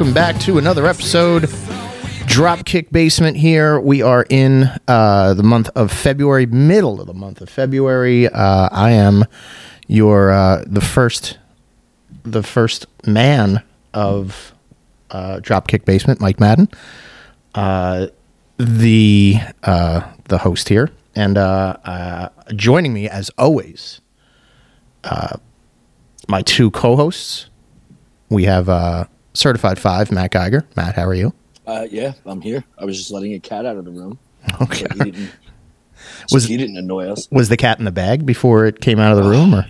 Welcome back to another episode. Dropkick Basement here. We are in the month of February, middle of the month of February. I am your the first man of Dropkick Basement, Mike Madden, the host here, and joining me as always, my two co-hosts. We have Certified Five, Matt Geiger. Matt, how are you? Yeah, I'm here. I was just letting a cat out of the room. Okay. So he didn't annoy us. Was the cat in the bag before it came out of the room? Or?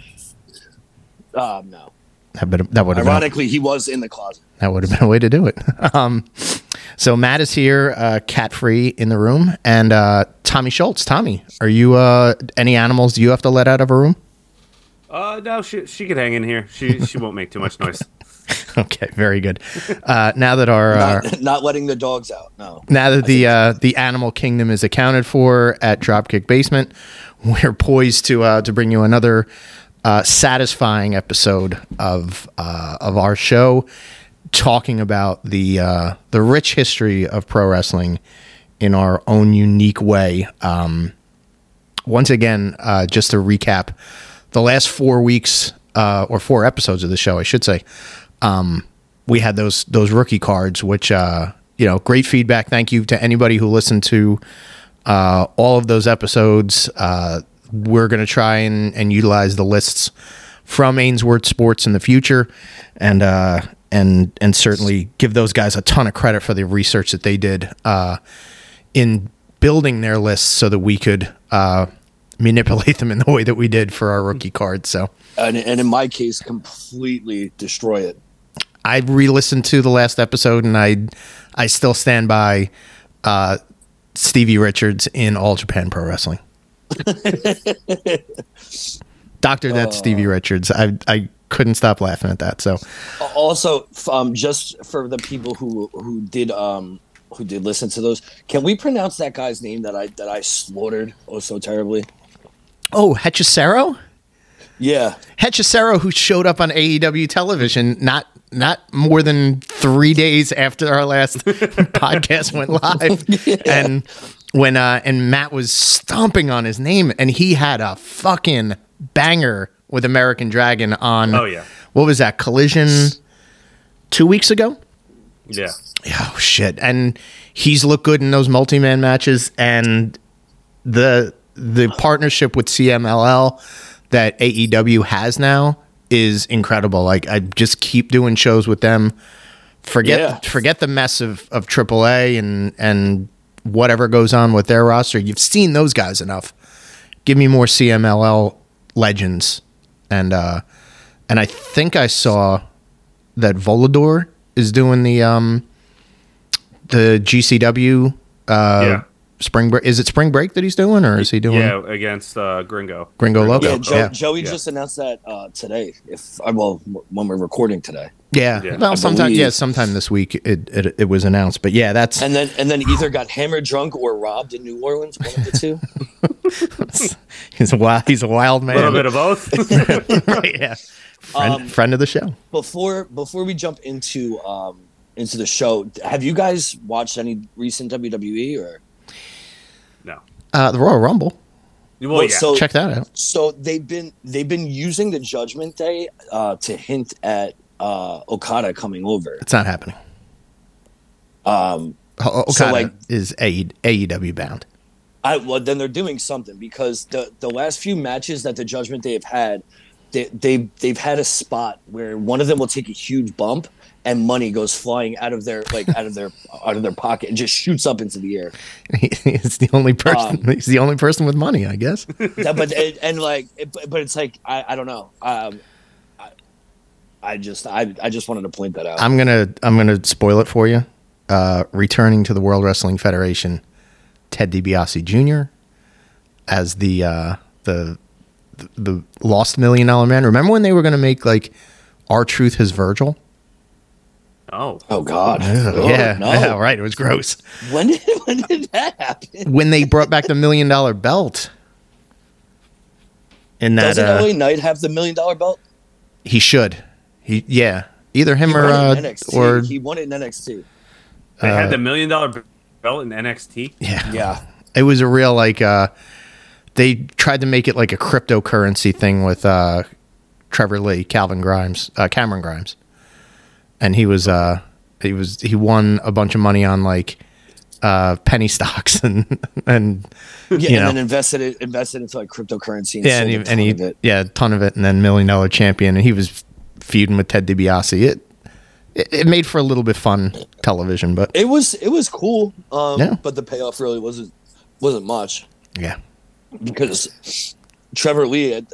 No. That would have ironically, he was in the closet. That would have been a way to do it. So Matt is here, cat-free in the room. And Tommy Schultz. Tommy, are you any animals do you have to let out of a room? No, she could hang in here. She won't make too much noise. Okay, very good. Now that our not letting the dogs out, no. Now that the animal kingdom is accounted for at Dropkick Basement, we're poised to bring you another satisfying episode of our show, talking about the rich history of pro wrestling in our own unique way. Once again, just to recap, the last 4 weeks or 4 episodes of the show, I should say. We had those rookie cards, which, great feedback. Thank you to anybody who listened to all of those episodes. We're going to try and utilize the lists from Ainsworth Sports in the future and certainly give those guys a ton of credit for the research that they did in building their lists so that we could manipulate them in the way that we did for our rookie cards. So, and in my case, completely destroy it. I re-listened to the last episode, and I still stand by Stevie Richards in All Japan Pro Wrestling. Doctor, that's Stevie Richards. I couldn't stop laughing at that. So, also, just for the people who did listen to those, can we pronounce that guy's name that I slaughtered so terribly? Oh, Hechicero? Yeah, Hechicero, who showed up on AEW television not more than 3 days after our last podcast went live, yeah. And when and Matt was stomping on his name, and he had a fucking banger with American Dragon on. Oh yeah, what was that, Collision 2 weeks ago? Yeah. Oh shit! And he's looked good in those multi-man matches, and the partnership with CMLL that AEW has now is incredible. Like, I just keep doing shows with them. Forget the mess of Triple A and whatever goes on with their roster. You've seen those guys enough. Give me more CMLL legends. And I think I saw that Volador is doing the GCW spring break. Is it spring break that he's doing, or is he doing? Yeah, against Gringo Loco. Yeah, Joey just announced that today. When we're recording today. Yeah, yeah. Well, sometime this week it was announced. But yeah, that's and then either got hammered, drunk, or robbed in New Orleans. One of the two. He's a wild man. A little bit of both. Right. Yeah. Friend of the show. Before we jump into the show, have you guys watched any recent WWE or? No, the Royal Rumble. Well, yeah. So, check that out. So they've been using the Judgment Day to hint at Okada coming over. It's not happening. Okada is AEW bound. Then they're doing something, because the last few matches that the Judgment Day have had, they've had a spot where one of them will take a huge bump and money goes flying out of their pocket and just shoots up into the air. He's the only person. He's the only person with money, I guess. It's like I don't know. I just wanted to point that out. I'm gonna spoil it for you. Returning to the World Wrestling Federation, Ted DiBiase Jr. as the lost $1 million man. Remember when they were gonna make like R-Truth his Virgil? Oh God! Oh, yeah, no. Yeah, right. It was gross. When did that happen? When they brought back the $1 million belt. Doesn't LA Knight have the $1 million belt? He should. He yeah. Either him or he won it in NXT. They had the $1 million belt in NXT. Yeah. It was a real they tried to make it like a cryptocurrency thing with Trevor Lee, Cameron Grimes, and he won a bunch of money on penny stocks and then invested into cryptocurrency. A ton of it, and then $1 million champion, and he was feuding with Ted DiBiase. It made for a little bit fun television, but it was cool. But the payoff really wasn't much. Yeah, because Trevor Lee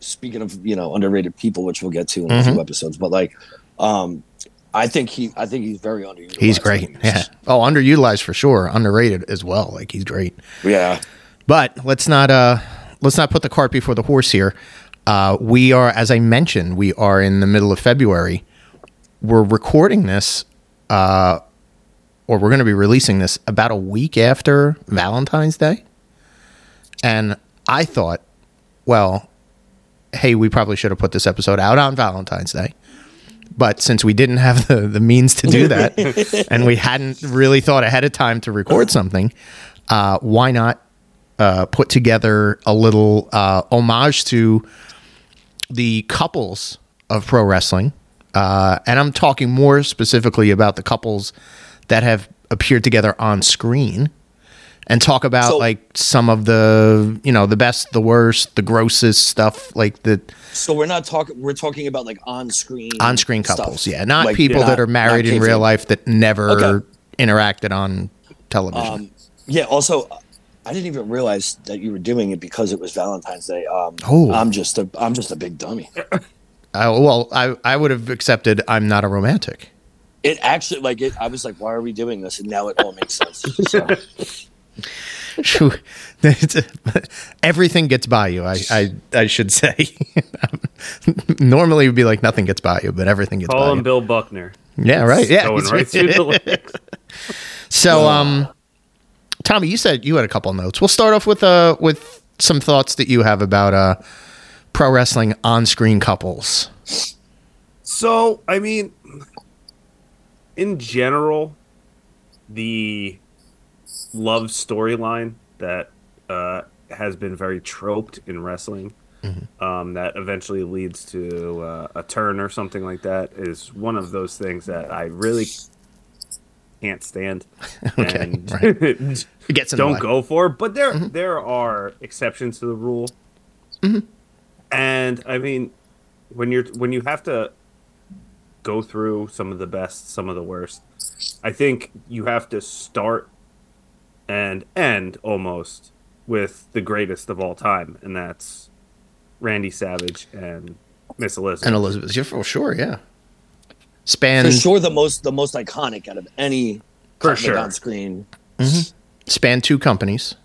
speaking of underrated people, which we'll get to in a few episodes, but I think he's very underutilized. He's great. Yeah. Oh, underutilized for sure. Underrated as well. He's great. Yeah. But let's not put the cart before the horse here. We are, as I mentioned, we are in the middle of February. We're recording this, or we're going to be releasing this about a week after Valentine's Day. And I thought, well, hey, we probably should have put this episode out on Valentine's Day. But since we didn't have the means to do that, and we hadn't really thought ahead of time to record something, why not put together a little homage to the couples of pro wrestling? And I'm talking more specifically about the couples that have appeared together on screen, and talk about some of the the best, the worst, the grossest stuff that. So we're not talking. We're talking about on-screen couples. Stuff. Yeah, not people that are married in real life that never interacted on television. Yeah. Also, I didn't even realize that you were doing it because it was Valentine's Day. I'm just a big dummy. I would have accepted. I'm not a romantic. It actually I was like, why are we doing this? And now it all makes sense. So. Everything gets by you, I should say. Normally it would be nothing gets by you, but everything gets by you. Call him Bill Buckner. Yeah, right. Yeah. Going right through the legs. So, Tommy, you said you had a couple notes. We'll start off with some thoughts that you have about pro wrestling on-screen couples. So, I mean, in general, the love storyline that has been very troped in wrestling, that eventually leads to a turn or something like that, is one of those things that I really can't stand. Okay, and don't go for. But there are exceptions to the rule, and I mean, when you have to go through some of the best, some of the worst, I think you have to start and end almost with the greatest of all time, and that's Randy Savage and Miss Elizabeth. And Elizabeth, yeah, for sure, yeah. For sure, the most iconic out of any on screen. Span two companies,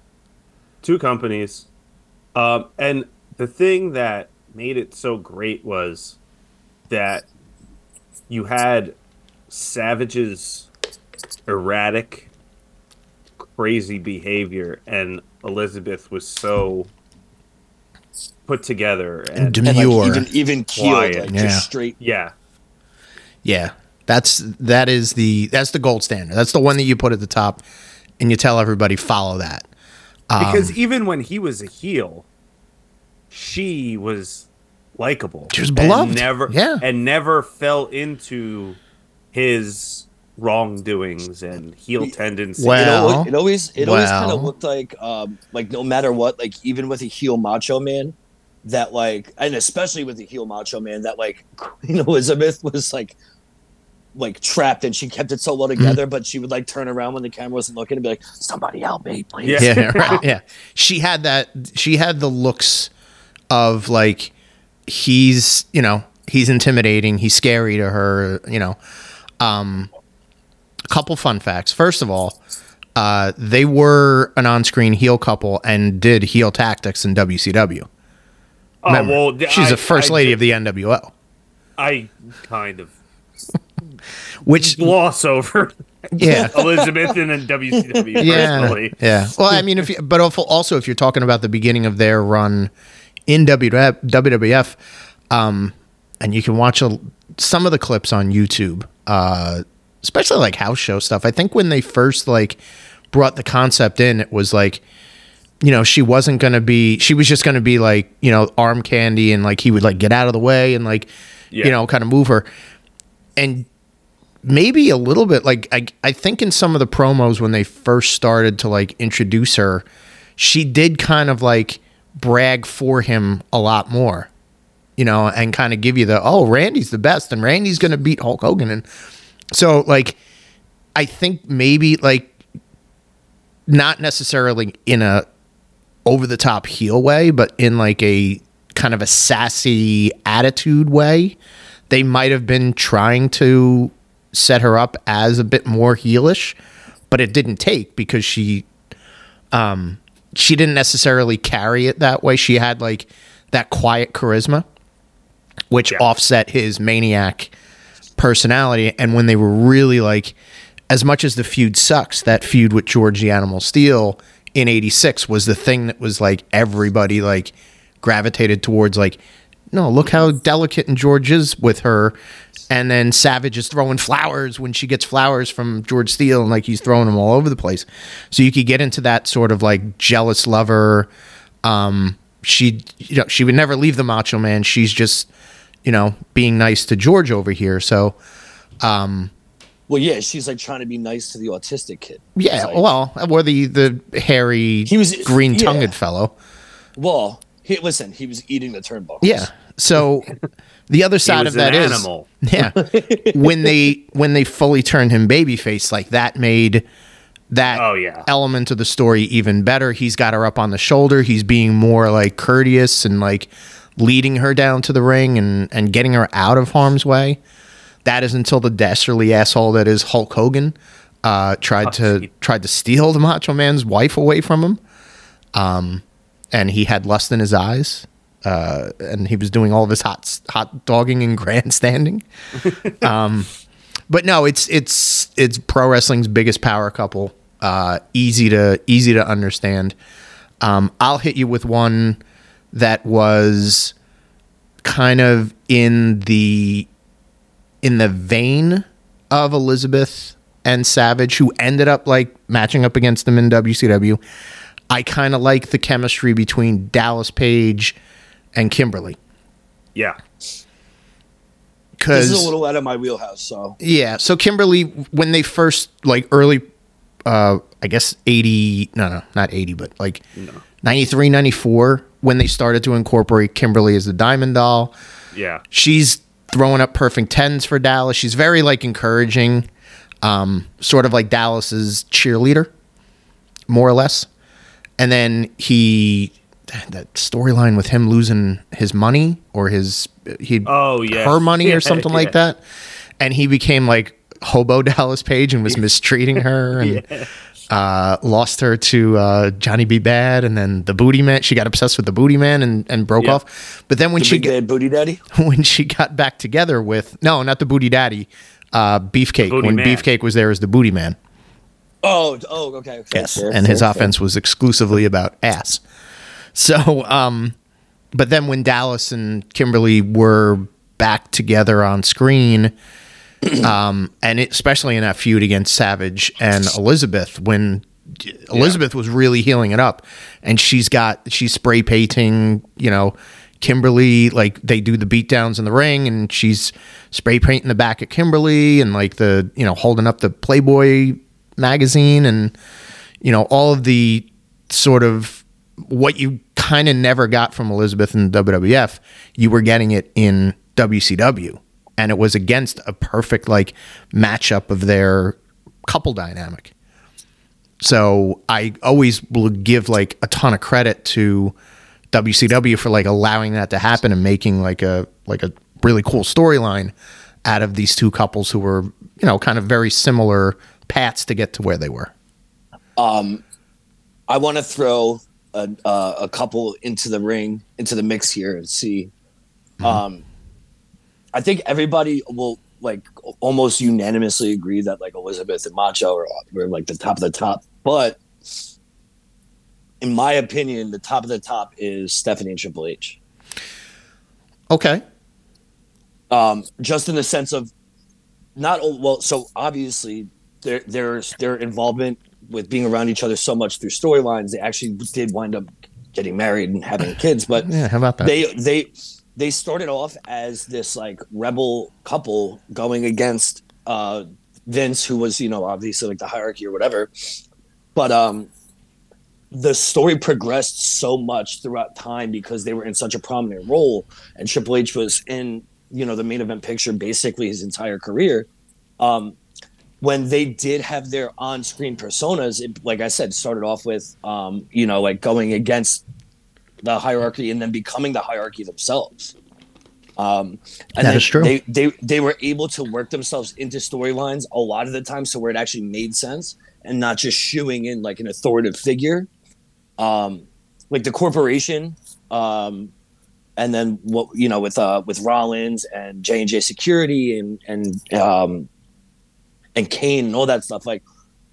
and the thing that made it so great was that you had Savage's erratic, crazy behavior, and Elizabeth was so put together and demure, and even keeled, just straight. Yeah. That's the gold standard. That's the one that you put at the top, and you tell everybody follow that. Because even when he was a heel, she was likable. She was beloved. And never fell into his wrongdoings and heel tendencies. Well, it always kind of looked like no matter what, even with a heel macho man, that and especially with the heel macho man, that Elizabeth was trapped, and she kept it so well together, but she would turn around when the camera wasn't looking and be like, "Somebody help me, please." Yeah, right. Yeah. She had that. She had the looks of he's intimidating, he's scary to her, Couple fun facts. First of all, they were an on-screen heel couple and did heel tactics in WCW. Remember, she's the first lady of the NWO. I kind of which gloss over Elizabeth and then WCW personally. Yeah. Well, I mean, if you're talking about the beginning of their run in WWF, and you can watch some of the clips on YouTube, especially like house show stuff. I think when they first like brought the concept in, it was like, you know, she wasn't going to be, she was just going to be like, you know, arm candy, and like he would like get out of the way and like, you know, kind of move her. And maybe a little bit like, I think in some of the promos when they first started to like introduce her, she did kind of like brag for him a lot more, you know, and kind of give you the, oh, Randy's the best and Randy's going to beat Hulk Hogan. And so like, I think maybe like not necessarily in a over the top heel way, but in like a kind of a sassy attitude way, they might have been trying to set her up as a bit more heelish, but it didn't take because she didn't necessarily carry it that way. She had like that quiet charisma, which offset his maniac personality. And when they were really like, as much as the feud sucks, that feud with George the Animal Steel in 86 was the thing that was like everybody like gravitated towards, like, no, look how delicate and George is with her. And then Savage is throwing flowers when she gets flowers from George Steele, and like he's throwing them all over the place. So you could get into that sort of like jealous lover. She would never leave the Macho Man. She's just, you know, being nice to George over here. So, well, yeah, she's like trying to be nice to the autistic kid. Yeah, like, well, or the hairy, green-tongued fellow. Well, he was eating the turnbuckles. Yeah, so. The other side of that is, when they fully turned him babyface, like that made that element of the story even better. He's got her up on the shoulder. He's being more like courteous and like leading her down to the ring and getting her out of harm's way. That is until the dastardly asshole that is Hulk Hogan tried to steal the Macho Man's wife away from him, and he had lust in his eyes. And he was doing all of his hot dogging and grandstanding. But no, it's pro wrestling's biggest power couple. Easy to understand. I'll hit you with one that was kind of in the vein of Elizabeth and Savage, who ended up like matching up against them in WCW. I kind of like the chemistry between Dallas Page and Kimberly. Yeah. This is a little out of my wheelhouse, so. Yeah, so Kimberly, when they first, like, early, I guess 80, no, not 80, but, like, 93, 94, when they started to incorporate Kimberly as the Diamond Doll. Yeah. She's throwing up perfect tens for Dallas. She's very, like, encouraging, sort of like Dallas's cheerleader, more or less. And then that storyline with him losing his money or her money or something like that. And he became like hobo Dallas Page and was mistreating her and lost her to Johnny B. Bad. And then the Booty Man, she got obsessed with the Booty Man and broke off. But then when she got back together with, no, not the Booty Daddy, Beefcake, Beefcake was there as the Booty Man. Oh, okay. Yes. His offense was exclusively about ass. So, but then when Dallas and Kimberly were back together on screen, and especially in that feud against Savage and Elizabeth, when Elizabeth was really healing it up, and she's spray painting, you know, Kimberly, like they do the beatdowns in the ring, and she's spray painting the back of Kimberly, and like the, you know, holding up the Playboy magazine, and you know, all of the sort of what you kind of never got from Elizabeth in WWF, you were getting it in WCW, and it was against a perfect like matchup of their couple dynamic. So I always will give like a ton of credit to WCW for like allowing that to happen and making like a really cool storyline out of these two couples who were, you know, kind of very similar paths to get to where they were. I want to throw a couple into the mix here and see. I think everybody will like almost unanimously agree that like Elizabeth and Macho were like the top of the top, but in my opinion, the top of the top is Stephanie and Triple H. Okay. Just in the sense of not all, well, so obviously their involvement with being around each other so much through storylines, they actually did wind up getting married and having kids. But yeah, how about that? They started off as this like rebel couple going against Vince, who was, you know, obviously like the hierarchy or whatever. But the story progressed so much throughout time because they were in such a prominent role, and Triple H was in, you know, the main event picture basically his entire career. When they did have their on-screen personas, it, like I said, started off with, you know, like going against the hierarchy and then becoming the hierarchy themselves. And that is true. They were able to work themselves into storylines a lot of the time, so where it actually made sense and not just shooing in like an authoritative figure, like the corporation, and then what, you know, with Rollins and J&J Security and Kane and all that stuff, like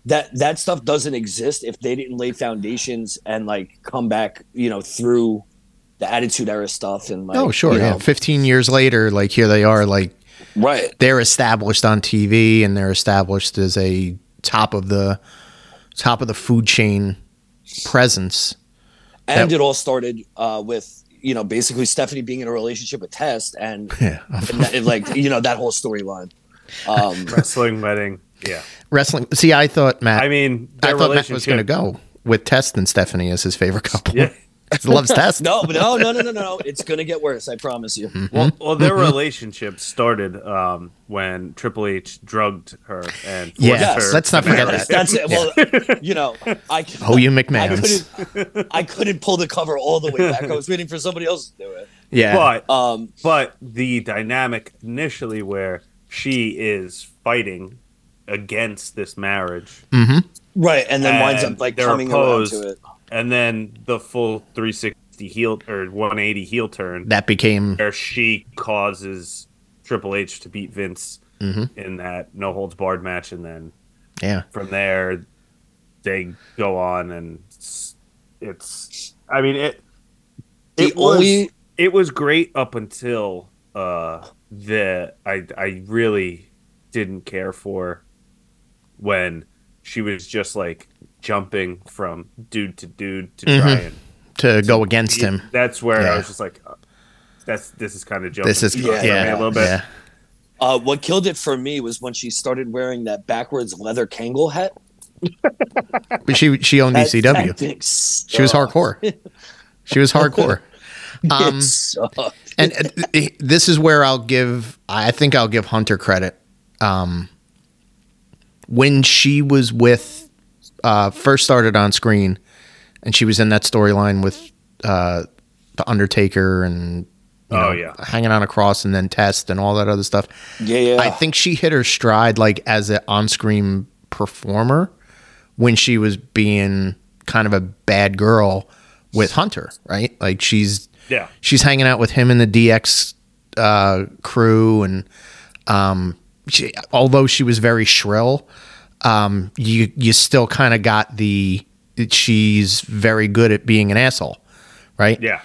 that stuff doesn't exist if they didn't lay foundations and like come back, you know, through the Attitude Era stuff and like, oh sure, you know, yeah, 15 years later, like here they are, like right, they're established on TV and they're established as a top of the food chain presence. And it all started with, you know, basically Stephanie being in a relationship with Test and, yeah. And that, like, you know, that whole storyline. Wrestling wedding. Yeah. Wrestling. See, I thought Matt, Matt was going to go with Test and Stephanie as his favorite couple. Yeah. He loves Test. No. It's going to get worse. I promise you. Mm-hmm. Well, their relationship started when Triple H drugged her and forced her. Let's not forget that. That's it. Well, you know, you McMahons. I couldn't pull the cover all the way back. I was waiting for somebody else to do it. Yeah. But the dynamic initially where she is fighting against this marriage. Mm-hmm. Right, and then winds up like coming around to it. And then the full 360 heel or 180 heel turn that became where she causes Triple H to beat Vince in that no holds barred match, and then from there they go on, and it was great up until I really didn't care for when she was just like jumping from dude to dude to try and go against him. That's where I was just like, this is kind of jumping. This is me a little bit. Yeah. What killed it for me was when she started wearing that backwards leather Kangol hat. But she owned ECW. She was hardcore. It sucked. And this is where I think I'll give Hunter credit. When she was with. First started on screen, and she was in that storyline with the Undertaker and hanging on a cross and then Test and all that other stuff. Yeah. I think she hit her stride like as an on-screen performer when she was being kind of a bad girl with Hunter, right? Like she's hanging out with him in the DX crew, and she, although she was very shrill. You still kind of got she's very good at being an asshole, right? Yeah.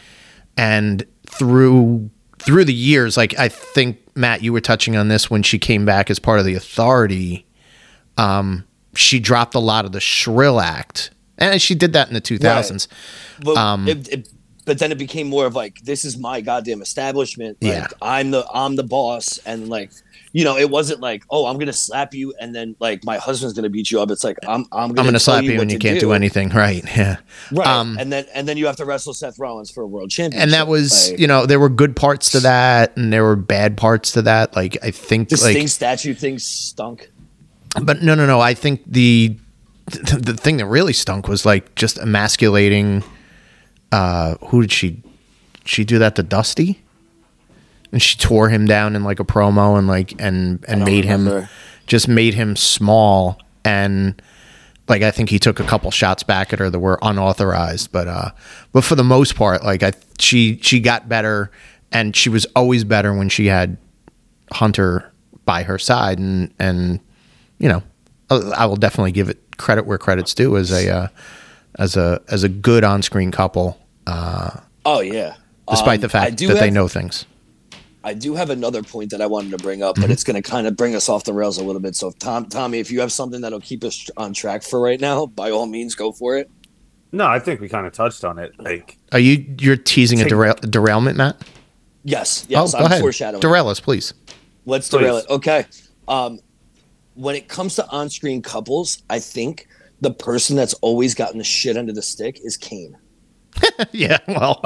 And through the years, like I think Matt, you were touching on this when she came back as part of the Authority, she dropped a lot of the shrill act, and she did that in the 2000s. Right. But but then it became more of like, this is my goddamn establishment. Like, yeah. I'm the boss, and like. You know, it wasn't like, oh, I'm gonna slap you, and then like my husband's gonna beat you up. It's like I'm gonna slap you, and you can't do anything, right? Yeah, right. And then you have to wrestle Seth Rollins for a world championship. And that was, like, you know, there were good parts to that, and there were bad parts to that. Like I think this like, thing stunk. But no. I think the thing that really stunk was like just emasculating. Who did she do that to? Dusty. And she tore him down in like a promo and like and made him small, and like I think he took a couple shots back at her that were unauthorized, but for the most part, like she got better, and she was always better when she had Hunter by her side, and you know, I will definitely give it credit where credit's due as a good on screen couple. Despite the fact that they know things. I do have another point that I wanted to bring up, but it's going to kind of bring us off the rails a little bit. So, if Tommy, if you have something that'll keep us on track for right now, by all means, go for it. No, I think we kind of touched on it. Like, are you're teasing a derailment, Matt? Yes. Oh, I'm foreshadowing. Derail us, please. Let's derail it. Okay. When it comes to on-screen couples, I think the person that's always gotten the shit under the stick is Kane. Yeah, well,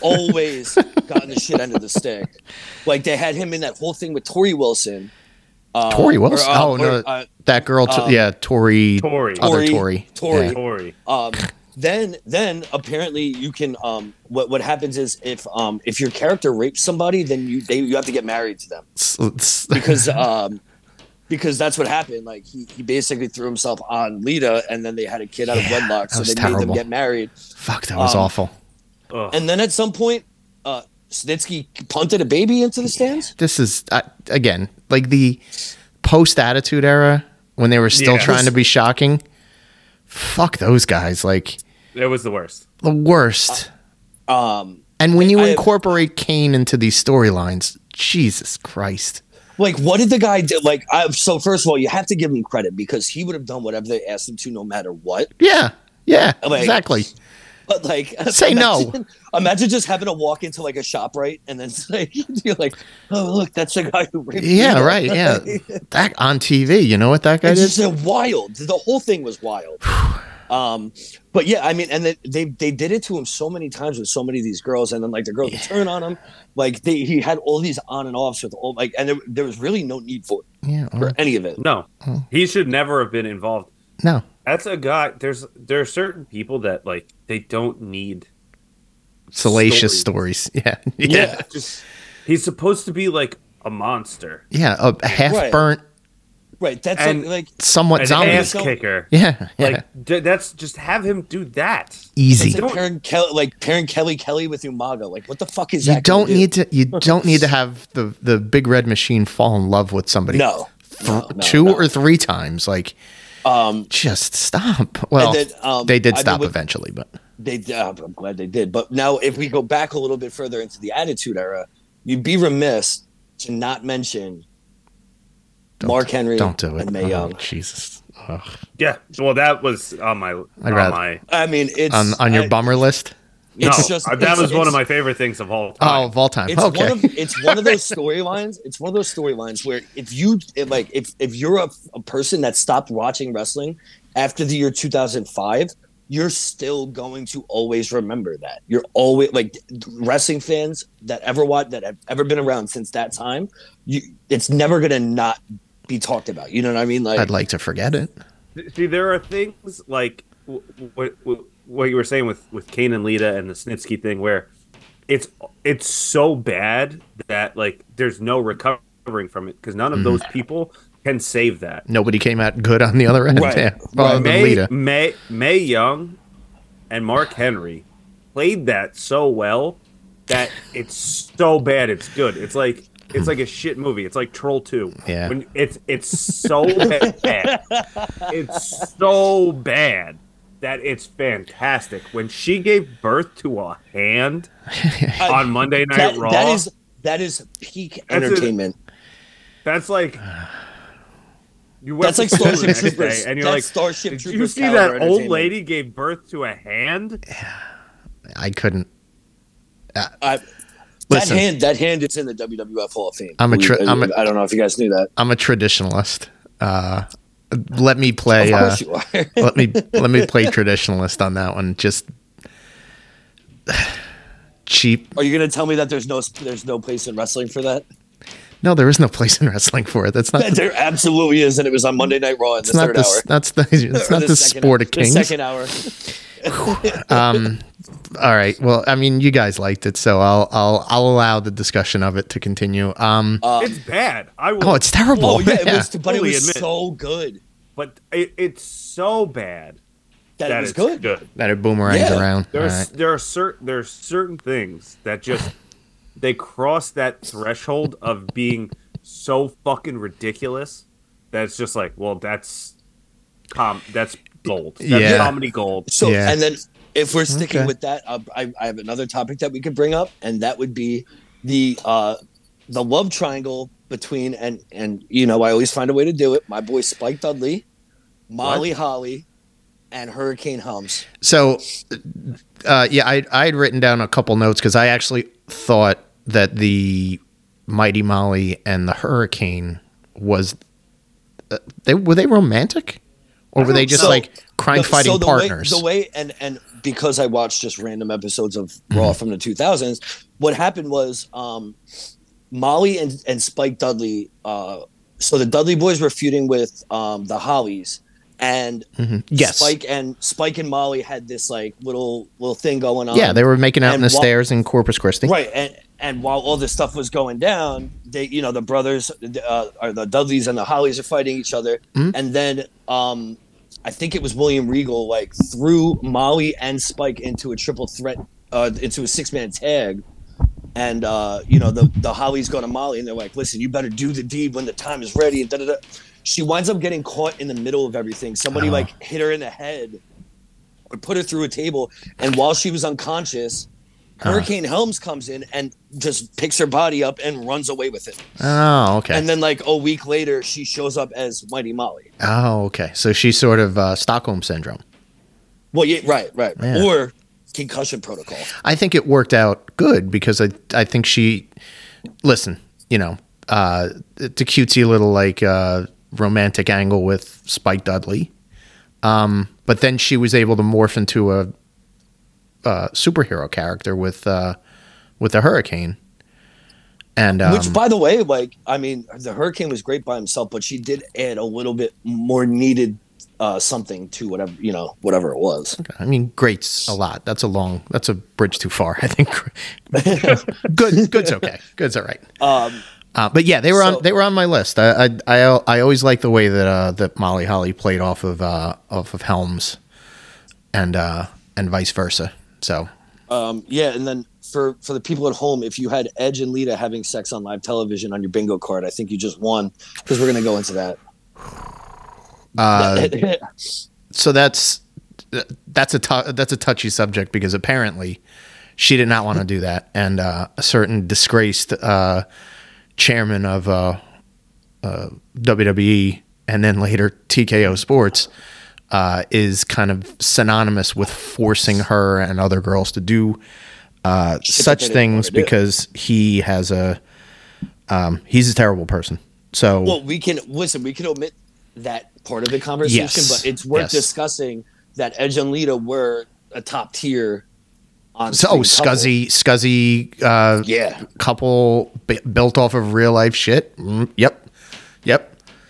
always gotten the shit under the stick. Like, they had him in that whole thing with Tori Wilson. That girl. Tori. Then apparently you can. What happens is if your character rapes somebody, then you have to get married to them because that's what happened. Like he basically threw himself on Lita, and then they had a kid out of wedlock, so they made them get married. Fuck, that was awful. And then at some point, Snitsky punted a baby into the stands. This is again like the post-Attitude Era when they were still trying to be shocking. Fuck those guys! Like it was the worst. The worst. And when you incorporate Kane into these storylines, Jesus Christ! Like, what did the guy do? Like, so first of all, you have to give him credit because he would have done whatever they asked him to, no matter what. Yeah, like, exactly. But like, say imagine, no. Imagine just having to walk into like a shop, right, and then say, you're like, oh look, that's the guy who raped me. Right, yeah. That on TV, you know what that guy did? It's wild. The whole thing was wild. But yeah, I mean, and they did it to him so many times with so many of these girls, and then like the girls would turn on him. Like he had all these on and offs with all like, and there was really no need for it for any of it. No, he should never have been involved. No. That's a guy. There are certain people that like they don't need salacious stories. Yeah. Just, he's supposed to be like a monster. Yeah, a half burnt. Right. That's like somewhat zombie ass kicker. Yeah. Like that's just have him do that easy. It's Kelly with Umaga. Like what the fuck is that? You don't need to have the big red machine fall in love with somebody. No, two or three times. Like. Just stop. Well, then, they did stop eventually, but they. I'm glad they did. But now, if we go back a little bit further into the Attitude Era, you'd be remiss to not mention Mark Henry and Mae Young. Jesus. Ugh. Yeah. Well, that was on my. I mean, it's on your bummer list. That was one of my favorite things of all time. Oh, of all time. Okay. It's one of those storylines. It's one of those storylines where if you're a person that stopped watching wrestling after the year 2005, you're still going to always remember that. You're always like wrestling fans that have ever been around since that time. It's never going to not be talked about. You know what I mean? Like I'd like to forget it. See, there are things like what you were saying with Kane and Lita and the Snitsky thing where it's so bad that like there's no recovering from it because none of those people can save that. Nobody came out good on the other end. Right. Yeah. Well, Mae Young and Mark Henry played that so well that it's so bad it's good. It's like a shit movie. It's like Troll 2. Yeah. When it's so bad. It's so bad. That it's fantastic when she gave birth to a hand on Monday Night Raw. That is peak entertainment. That's like you went to school the next day and you're like, Starship Troopers. Did you see that old lady gave birth to a hand? I couldn't. That hand is in the WWF Hall of Fame. I don't know if you guys knew that. I'm a traditionalist. Let me play. Of course you are. let me play traditionalist on that one. Just cheap. Are you going to tell me that there's no place in wrestling for that? No, there is no place in wrestling for it. That's not. There absolutely is, and it was on Monday Night Raw in the third hour. It's not the sport of kings. The second hour. All right. Well, I mean, you guys liked it, so I'll allow the discussion of it to continue. It's bad. It's terrible. Oh, yeah, it was so good. But it's so bad that it was good. That it boomerangs around. There are certain things that just they cross that threshold of being so fucking ridiculous that it's just like, well, that's gold. That's comedy gold. So and then if we're sticking with that, I have another topic that we could bring up, and that would be the the love triangle between, and you know, I always find a way to do it, my boy Spike Dudley, Molly Holly, and Hurricane Helms. So, yeah, I had written down a couple notes because I actually thought that the Mighty Molly and the Hurricane was, were they romantic? Or were they just like crime-fighting partners? The way, and because I watched just random episodes of Raw from the 2000s, what happened was Molly and Spike Dudley, so the Dudley boys were feuding with the Hollies, and Spike and Molly had this like little thing going on. Yeah, they were making out in the stairs in Corpus Christi. Right, and while all this stuff was going down, they, you know, the brothers, or the Dudleys and the Hollies are fighting each other, and then I think it was William Regal like threw Molly and Spike into a triple threat, into a 6-man tag, and you know, the Hollies go to Molly and they're like, "Listen, you better do the deed when the time is ready." And da-da-da. She winds up getting caught in the middle of everything. Somebody like hit her in the head or put her through a table, and while she was unconscious, Hurricane Helms comes in and just picks her body up and runs away with it. Oh, okay. And then like a week later, she shows up as Mighty Molly. Oh, okay. So she's sort of Stockholm Syndrome. Well, yeah, right. Yeah. Or concussion protocol. I think it worked out good because I think she, listen, you know, it's a cutesy little like romantic angle with Spike Dudley. But then she was able to morph into a superhero character with the Hurricane, and which, by the way, like, I mean, the Hurricane was great by himself, but she did add a little bit more needed something to whatever it was. Okay. I mean, great's a lot. That's a bridge too far, I think. Good's okay. Good's all right. But yeah, they were on my list. I always liked the way that Molly Holly played off of Helms, and vice versa. So, yeah, and then for the people at home, if you had Edge and Lita having sex on live television on your bingo card, I think you just won, because we're going to go into that. So that's a touchy subject, because apparently she did not want to do that, and a certain disgraced chairman of WWE and then later TKO Sports is kind of synonymous with forcing her and other girls to do such things, because he has he's a terrible person. So, well, we can omit that part of the conversation, but it's worth discussing that Edge and Lita were a top tier on scuzzy couple built off of real life shit. Yep.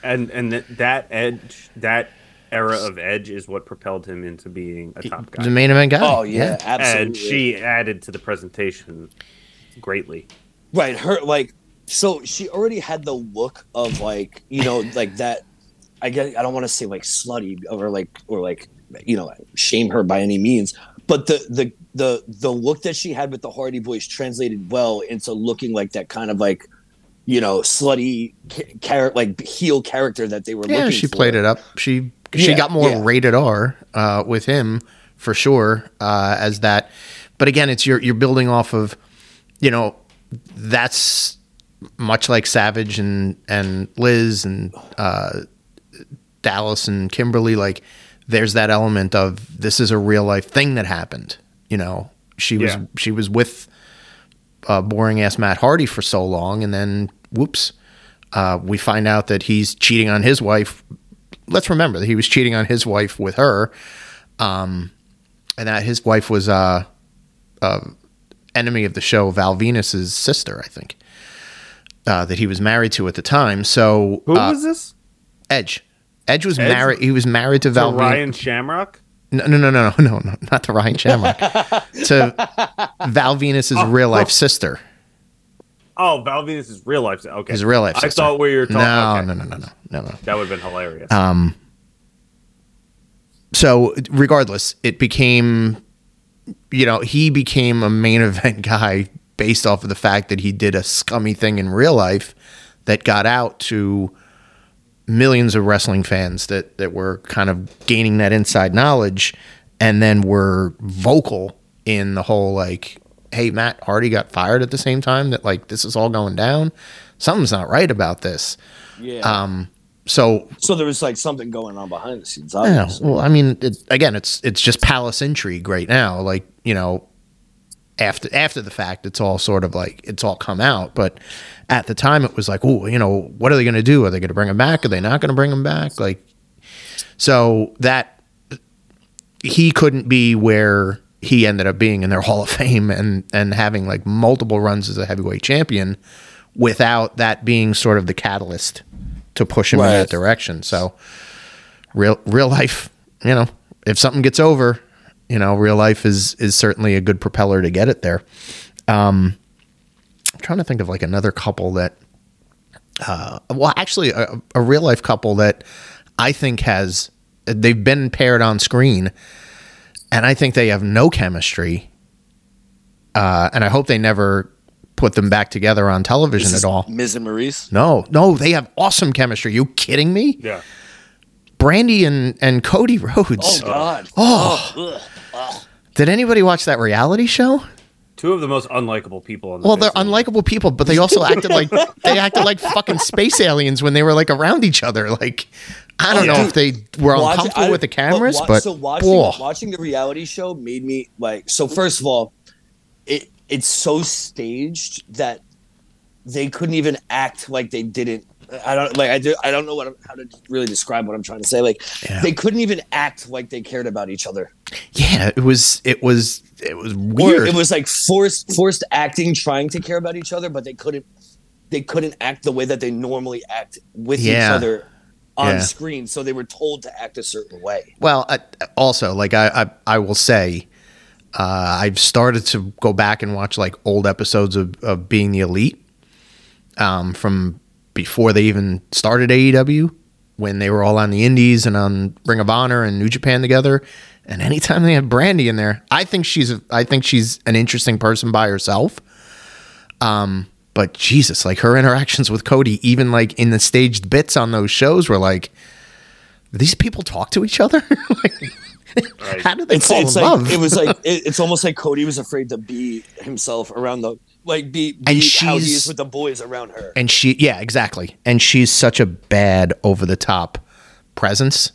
And that Edge, that era of Edge is what propelled him into being a top guy. The main event guy. Oh, yeah, absolutely. And she added to the presentation greatly. Right. Her, like, so she already had the look of, like, you know, like that. I guess I don't want to say like slutty or like, you know, shame her by any means. But the look that she had with the Hardy Boys translated well into looking like that kind of like, you know, slutty like heel character that they were looking for. Yeah, she played it up. She got more rated R with him for sure as that. But again, it's you're building off of, you know, that's much like Savage and Liz and Dallas and Kimberly. Like, there's that element of this is a real life thing that happened. You know, she was with boring ass Matt Hardy for so long, and then whoops, we find out that he's cheating on his wife. Let's remember that he was cheating on his wife with her, and that his wife was enemy of the show, Val Venus's sister, I think, that he was married to at the time. So who was this? Edge. Edge was married. He was married to Val. Ryan Shamrock. No, not to Ryan Shamrock. To Val Venus's real life sister. Oh, Val Venus's real life. Okay, his real life sister. I thought we were talking. No. That would have been hilarious. So regardless, it became, you know, he became a main event guy based off of the fact that he did a scummy thing in real life that got out to millions of wrestling fans that were kind of gaining that inside knowledge, and then were vocal in the whole like hey, Matt Hardy got fired at the same time that, like, this is all going down. Something's not right about this. Yeah. So there was, like, something going on behind the scenes, obviously. Yeah, well, I mean, it's just palace intrigue right now. Like, you know, after the fact, it's all sort of, like, it's all come out. But at the time, it was like, oh, you know, what are they going to do? Are they going to bring him back? Are they not going to bring him back? Like, so that he couldn't be where he ended up being in their Hall of Fame and having, like, multiple runs as a heavyweight champion without that being sort of the catalyst to push him in that direction. So real life, you know, if something gets over, you know, real life is certainly a good propeller to get it there. I'm trying to think of, like, another couple that, actually a real life couple that I think they've been paired on screen and I think they have no chemistry. And I hope they never put them back together on television at all. Miz and Maurice? No, they have awesome chemistry. You kidding me? Yeah. Brandy and Cody Rhodes. Oh, God. Oh. Did anybody watch that reality show? Two of the most unlikable people on the Well, they're unlikable people, but they also acted like fucking space aliens when they were, like, around each other. Like, I don't know if they were uncomfortable with the cameras, watching the reality show made me, like, so first of all, it's so staged that they couldn't even act like they didn't. I don't know how to really describe what I'm trying to say. Like, they couldn't even act like they cared about each other. Yeah, it was weird. Or it was like forced acting, trying to care about each other, but they couldn't act the way that they normally act with each other on screen. So they were told to act a certain way. Well, I will say, I've started to go back and watch, like, old episodes of Being the Elite from before they even started AEW, when they were all on the Indies and on Ring of Honor and New Japan together. And anytime they had Brandy in there, I think she's an interesting person by herself. But Jesus, like, her interactions with Cody, even, like, in the staged bits on those shows, were like, these people talk to each other? Like, right. How did they fall in love? It was like it's almost like Cody was afraid to be himself around the how he is with the boys around her. And she, yeah, exactly. And she's such a bad, over the top presence,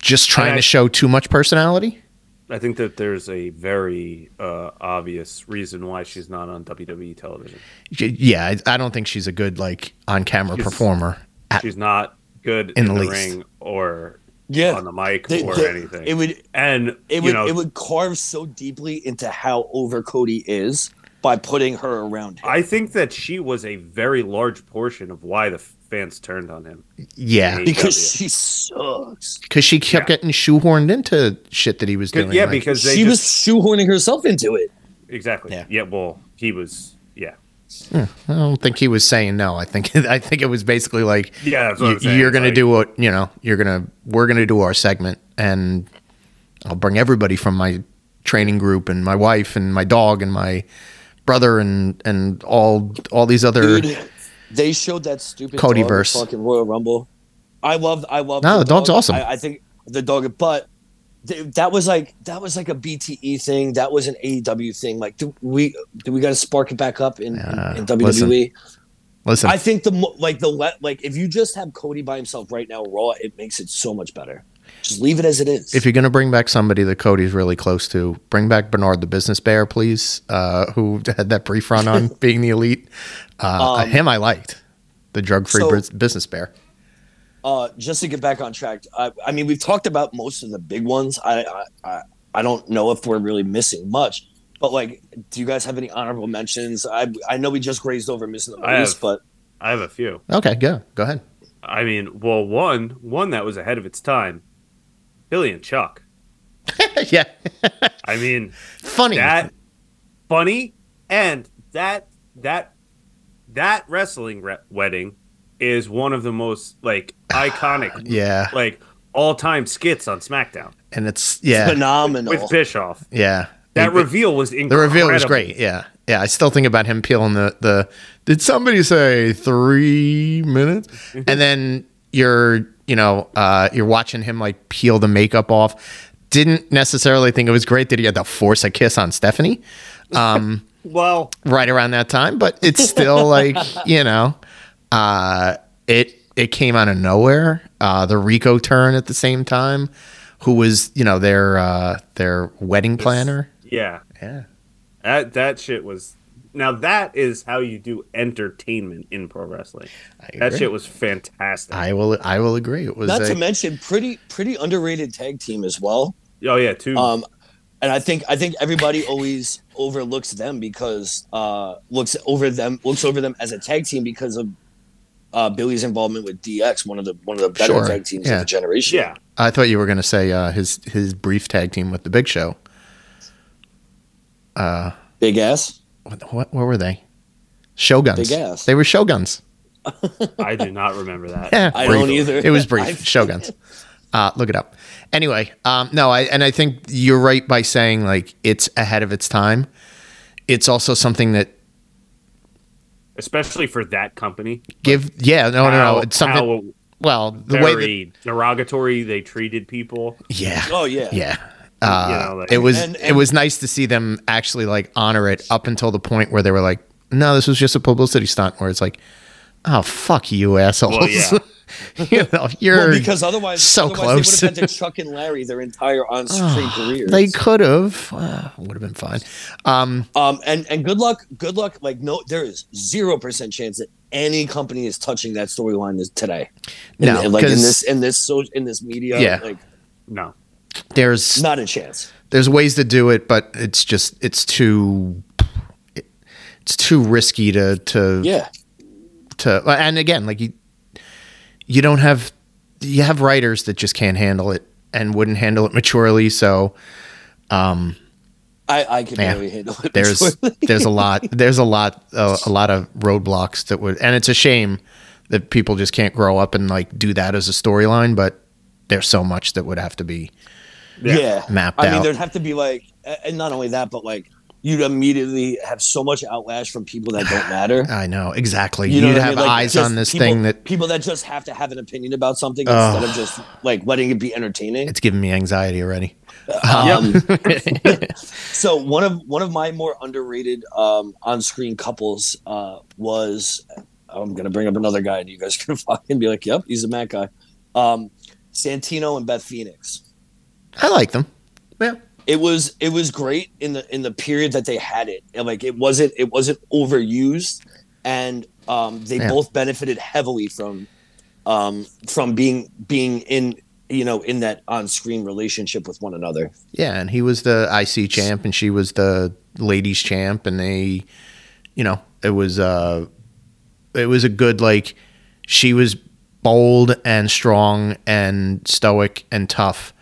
just trying to show too much personality. I think that there's a very obvious reason why she's not on WWE television. Yeah, I don't think she's a good, like, on camera performer. She's not good in the ring or. Yeah, on the mic or anything. It would carve so deeply into how over Cody is by putting her around him. I think that she was a very large portion of why the fans turned on him. Yeah, because she sucks. Because she kept getting shoehorned into shit that he was doing. Yeah, like, because she was shoehorning herself into it. Exactly. Yeah. Well, he was. Yeah. I don't think he was saying no. I think it was basically like, yeah, you're going to do what, you know, we're going to do our segment and I'll bring everybody from my training group and my wife and my dog and my brother and all these other. Dude, they showed that stupid Codyverse fucking Royal Rumble. I love. No, the dog's awesome. I think the dog, but that was like a BTE thing. That was an AEW thing. Like, do we got to spark it back up in WWE? Listen. I think if you just have Cody by himself right now, Raw, it makes it so much better. Just leave it as it is. If you're gonna bring back somebody that Cody's really close to, bring back Bernard the Business Bear, please. Who had that brief run on Being the Elite? Him, I liked the drug-free Business Bear. Just to get back on track, I mean, we've talked about most of the big ones. I don't know if we're really missing much, but, like, do you guys have any honorable mentions? I know we just grazed over Miss Elizabeth, but I have a few. Okay, go ahead. I mean, well, one that was ahead of its time, Billy and Chuck. Yeah, I mean, funny, and that wrestling wedding is one of the most, like, iconic, like, all-time skits on SmackDown, and it's phenomenal with Bischoff. Yeah, that reveal was incredible. The reveal was great. Yeah. I still think about him peeling the. Did somebody say 3 minutes? And then you're watching him, like, peel the makeup off. didn't necessarily think it was great that he had to force a kiss on Stephanie. Well, right around that time, but it's still like, you know, it came out of nowhere. The Rico turn at the same time, who was, you know, their wedding planner. Yeah. That shit was. Now that is how you do entertainment in pro wrestling. That shit was fantastic. I will agree. It was to mention pretty underrated tag team as well. Oh yeah, too. And I think everybody always overlooks them because looks over them as a tag team because of Billy's involvement with DX, one of the better tag teams of the generation. Yeah, I thought you were going to say his brief tag team with the Big Show. Big Ass. What were they? Shoguns. Big Ass. They were Shoguns. I do not remember that. Yeah, I don't either. It was brief. Shoguns. Look it up. Anyway, I think you're right by saying like it's ahead of its time. It's also something that, especially for that company, it's something. The way that, derogatory they treated people. Yeah. Oh yeah. Yeah. It was nice to see them actually like honor it up until the point where they were like, no, this was just a publicity stunt. Where it's like, oh fuck you, assholes. Well, yeah. You know, because otherwise, close. They would have had to Chuck and Larry their entire on-screen careers. They could have. Would have been fine. And good luck. Like, no, there is 0% chance that any company is touching that storyline today. In this media. Yeah. Like, no, there's not a chance. There's ways to do it, but it's just it's too risky to. And again, like you. You have writers that just can't handle it and wouldn't handle it maturely. So, I can barely handle it. There's a lot of roadblocks that would, and it's a shame that people just can't grow up and like do that as a storyline. But there's so much that would have to be mapped out. I mean, there'd have to be like, and not only that, but like. You'd immediately have so much outlash from people that don't matter. I know, exactly. You'd have eyes on this thing that... People that just have to have an opinion about something instead of just like letting it be entertaining. It's giving me anxiety already. So one of my more underrated on-screen couples was... I'm going to bring up another guy and you guys can fucking be like, yep, he's a Matt guy. Santino and Beth Phoenix. I like them. Yeah. It was great in the period that they had it, and like it wasn't overused, and they both benefited heavily from being in, you know, in that on screen relationship with one another. Yeah, and he was the IC champ, and she was the ladies champ, and they, you know, it was a good, like, she was bold and strong and stoic and tough,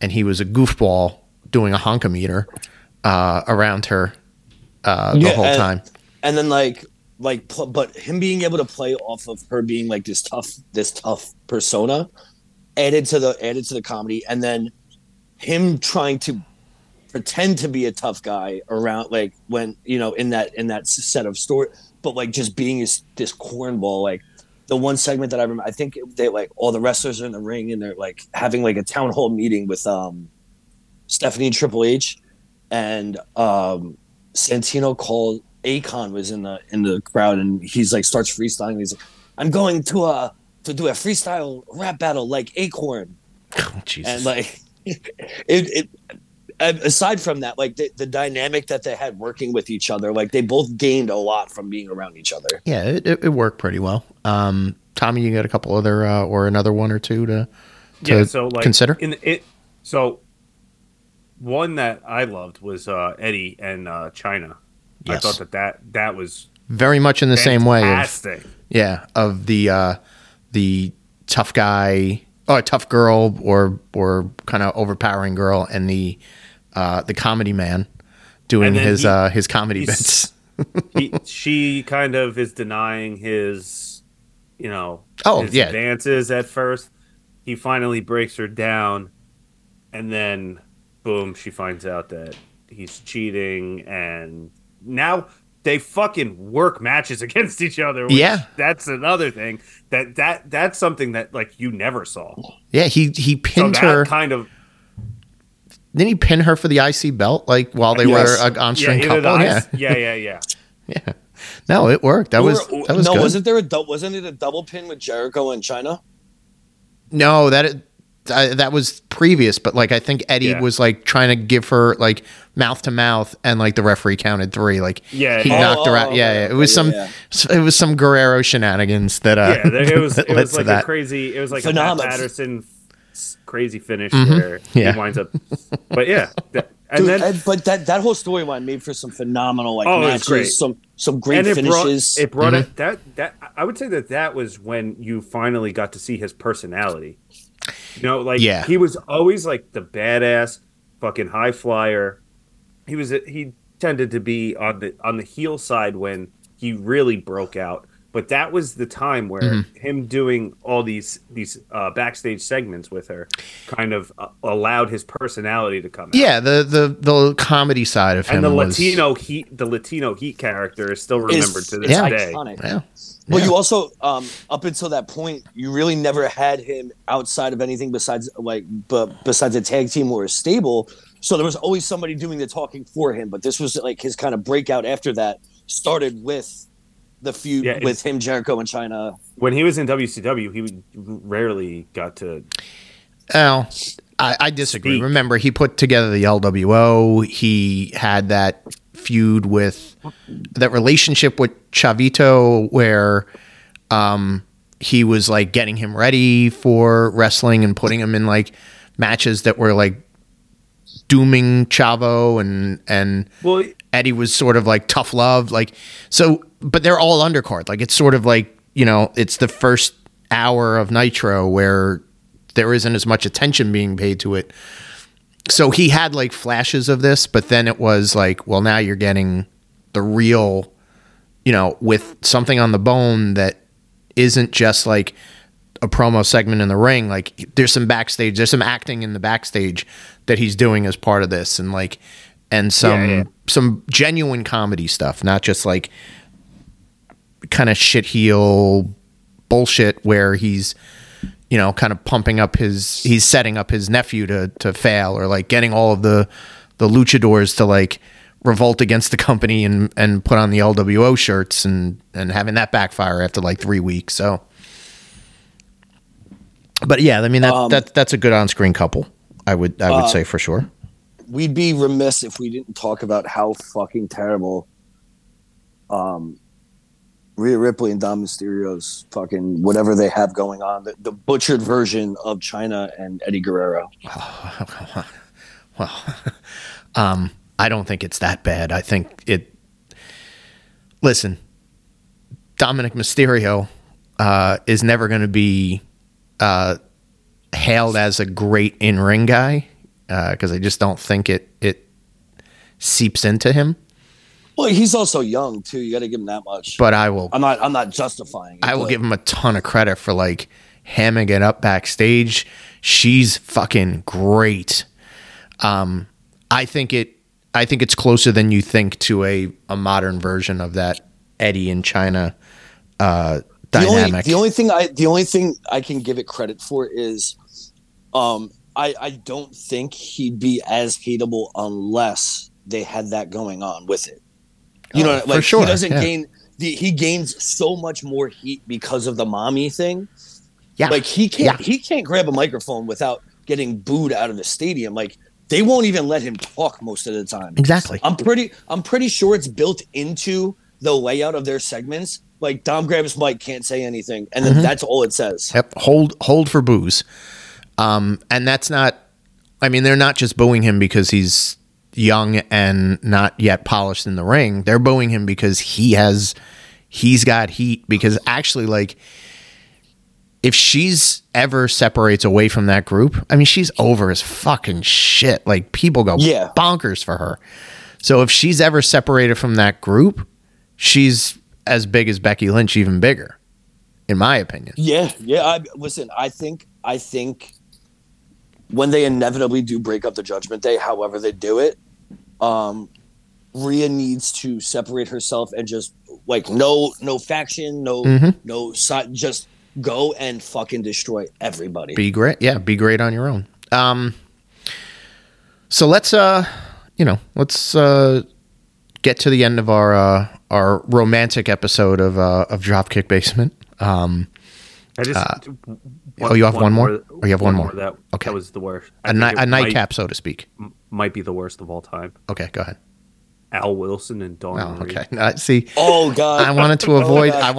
and he was a goofball. Doing a honkometer around her the whole time, and then but him being able to play off of her being like this tough persona added to the comedy, and then him trying to pretend to be a tough guy around, like, when, you know, in that set of story, but like just being this cornball. Like the one segment that I remember, I think they, like, all the wrestlers are in the ring and they're like having like a town hall meeting with Stephanie and Triple H, and Santino called. Akon was in the crowd, and he's like starts freestyling. He's like, "I'm going to do a freestyle rap battle like Acorn." Oh, Jesus. And like it aside from that, like the dynamic that they had working with each other, like they both gained a lot from being around each other. Yeah, it worked pretty well. Tommy, you got a couple other or another one or two to consider. One that I loved was Eddie and Chyna. Yes. I thought that was very much in the fantastic. Same way. Of the tough guy or tough girl or kind of overpowering girl, and the comedy man doing his comedy bits. She kind of is denying his, you know, advances at first. He finally breaks her down, and then. Boom, she finds out that he's cheating, and now they fucking work matches against each other. That's another thing that's something that, like, you never saw. Yeah, he pinned her. Kind of Didn't he pin her for the IC belt, like while they were an on-string couple? Yeah. No, it worked. That was no, good. Wasn't it a double pin with Jericho and China? No, that was previous, but like I think Eddie was like trying to give her like mouth to mouth, and like the referee counted three. Like he knocked her out. It was some Guerrero shenanigans that. It was like a crazy. It was like phenomenal. A Matt Patterson crazy finish where he winds up. But yeah. That whole storyline made for some phenomenal matches, some great finishes. It brought I would say that was when you finally got to see his personality. You know, he was always like the badass fucking high flyer. He tended to be on the heel side when he really broke out, but that was the time where him doing all these backstage segments with her kind of allowed his personality to come out. Yeah, the comedy side of him, and the Latino heat character is still remembered to this day. Iconic. Yeah. Well, you also up until that point, you really never had him outside of anything besides a tag team or a stable. So there was always somebody doing the talking for him. But this was like his kind of breakout after that started with the feud with him, Jericho, and China. When he was in WCW, he rarely got to. Oh, I disagree. Speak. Remember, he put together the LWO. He had that feud with that relationship with Chavito, where he was like getting him ready for wrestling and putting him in like matches that were like dooming Chavo and Eddie was sort of like tough love, like so. But they're all undercard. Like it's sort of like, you know, it's the first hour of Nitro where there isn't as much attention being paid to it. So he had like flashes of this, but then it was like, well, now you're getting the real, you know, with something on the bone that isn't just like a promo segment in the ring. Like there's some backstage, there's some acting in the backstage that he's doing as part of this, and like, and some genuine comedy stuff, not just like kind of shit heel bullshit where he's, you know, kind of he's setting up his nephew to fail, or like getting all of the luchadors to like revolt against the company and put on the LWO shirts and having that backfire after like 3 weeks. So, but yeah, I mean, that's a good on-screen couple. I would say for sure. We'd be remiss if we didn't talk about how fucking terrible, Rhea Ripley and Dom Mysterio's fucking whatever they have going on, the butchered version of China and Eddie Guerrero. Well, I don't think it's that bad. I think listen, Dominic Mysterio is never going to be hailed as a great in-ring guy because I just don't think it seeps into him. Well, he's also young too. You got to give him that much. But I'm not justifying it. I will give him a ton of credit for like hamming it up backstage. She's fucking great. I think it's closer than you think to a modern version of that Eddie and China dynamic. The only thing I can give it credit for is I don't think he'd be as hateable unless they had that going on with it. You know, like sure. He doesn't gain. He gains so much more heat because of the mommy thing. Yeah, like he can't grab a microphone without getting booed out of the stadium. Like they won't even let him talk most of the time. Exactly. I'm pretty sure it's built into the layout of their segments. Like Dom grabs mic, can't say anything, and then that's all it says. Yep. Hold for boos. And that's not. I mean, they're not just booing him because he's young and not yet polished in the ring. They're booing him because he's got heat, because actually, like, if she's ever separates away from that group, I mean, she's over as fucking shit. Like people go bonkers for her. So if she's ever separated from that group, she's as big as Becky Lynch, even bigger, in my opinion. I think when they inevitably do break up the Judgment Day, however they do it, Rhea needs to separate herself and just like no faction, no side, just go and fucking destroy everybody. Be great on your own. So let's get to the end of our romantic episode of Dropkick Basement. You have one more? Okay. That was the worst. A nightcap, so to speak. Might be the worst of all time. Okay, go ahead. Al Wilson and Don Reed. Okay. See. Oh God. I wanted to avoid that.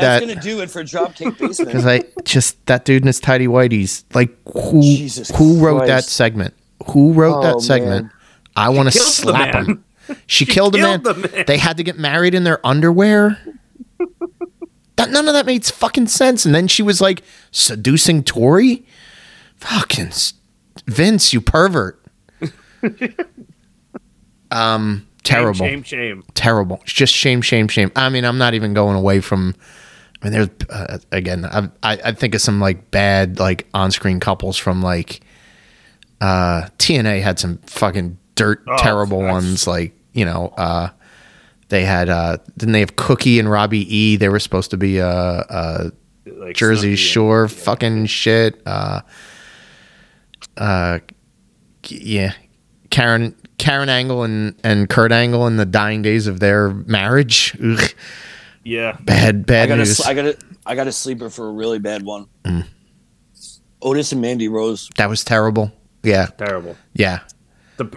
That's gonna do it for Dropkick Basement. Because that dude in his tidy whities. Like who wrote that segment? Who wrote that segment? Man. I want to slap him. She killed the man. They had to get married in their underwear. None of that made fucking sense. And then she was like seducing Tori. Fucking Vince, you pervert. Terrible. Shame. Terrible. It's just shame. I mean, I'm not even going away from. I mean, there's again. I think of some like bad like on-screen couples from like TNA had some fucking terrible ones. Like they had didn't they have Cookie and Robbie E? They were supposed to be like Jersey Shore fucking shit. Yeah, Karen Angle and Kurt Angle in the dying days of their marriage. Ugh. Yeah, bad news. I got a sleeper for a really bad one. Mm. Otis and Mandy Rose. That was terrible. Yeah, terrible. Yeah,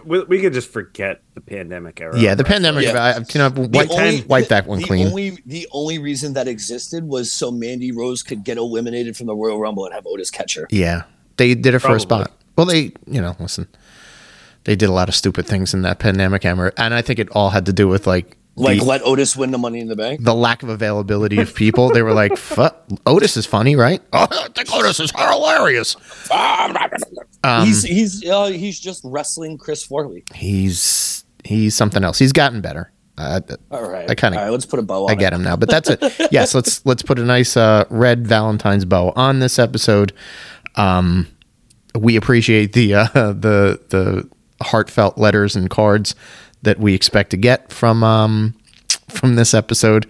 we could just forget the pandemic era. Yeah, the pandemic era. Yeah. Wipe that one clean. The only reason that existed was so Mandy Rose could get eliminated from the Royal Rumble and have Otis catch her. Yeah, they did it for a spot. Well, they listen. They did a lot of stupid things in that pandemic era, and I think it all had to do with let Otis win the Money in the Bank. The lack of availability of people. They were like, "Fuck, Otis is funny, right? Oh, I think Otis is hilarious." He's just wrestling Chris Farley. He's something else. He's gotten better. All right, let's put a bow on it. I get him now, but that's it. Yes, let's put a nice red Valentine's bow on this episode. We appreciate the heartfelt letters and cards that we expect to get from this episode.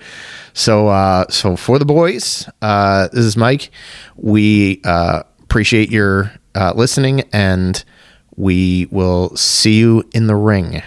So for the boys, this is Mike. We appreciate your listening, and we will see you in the ring.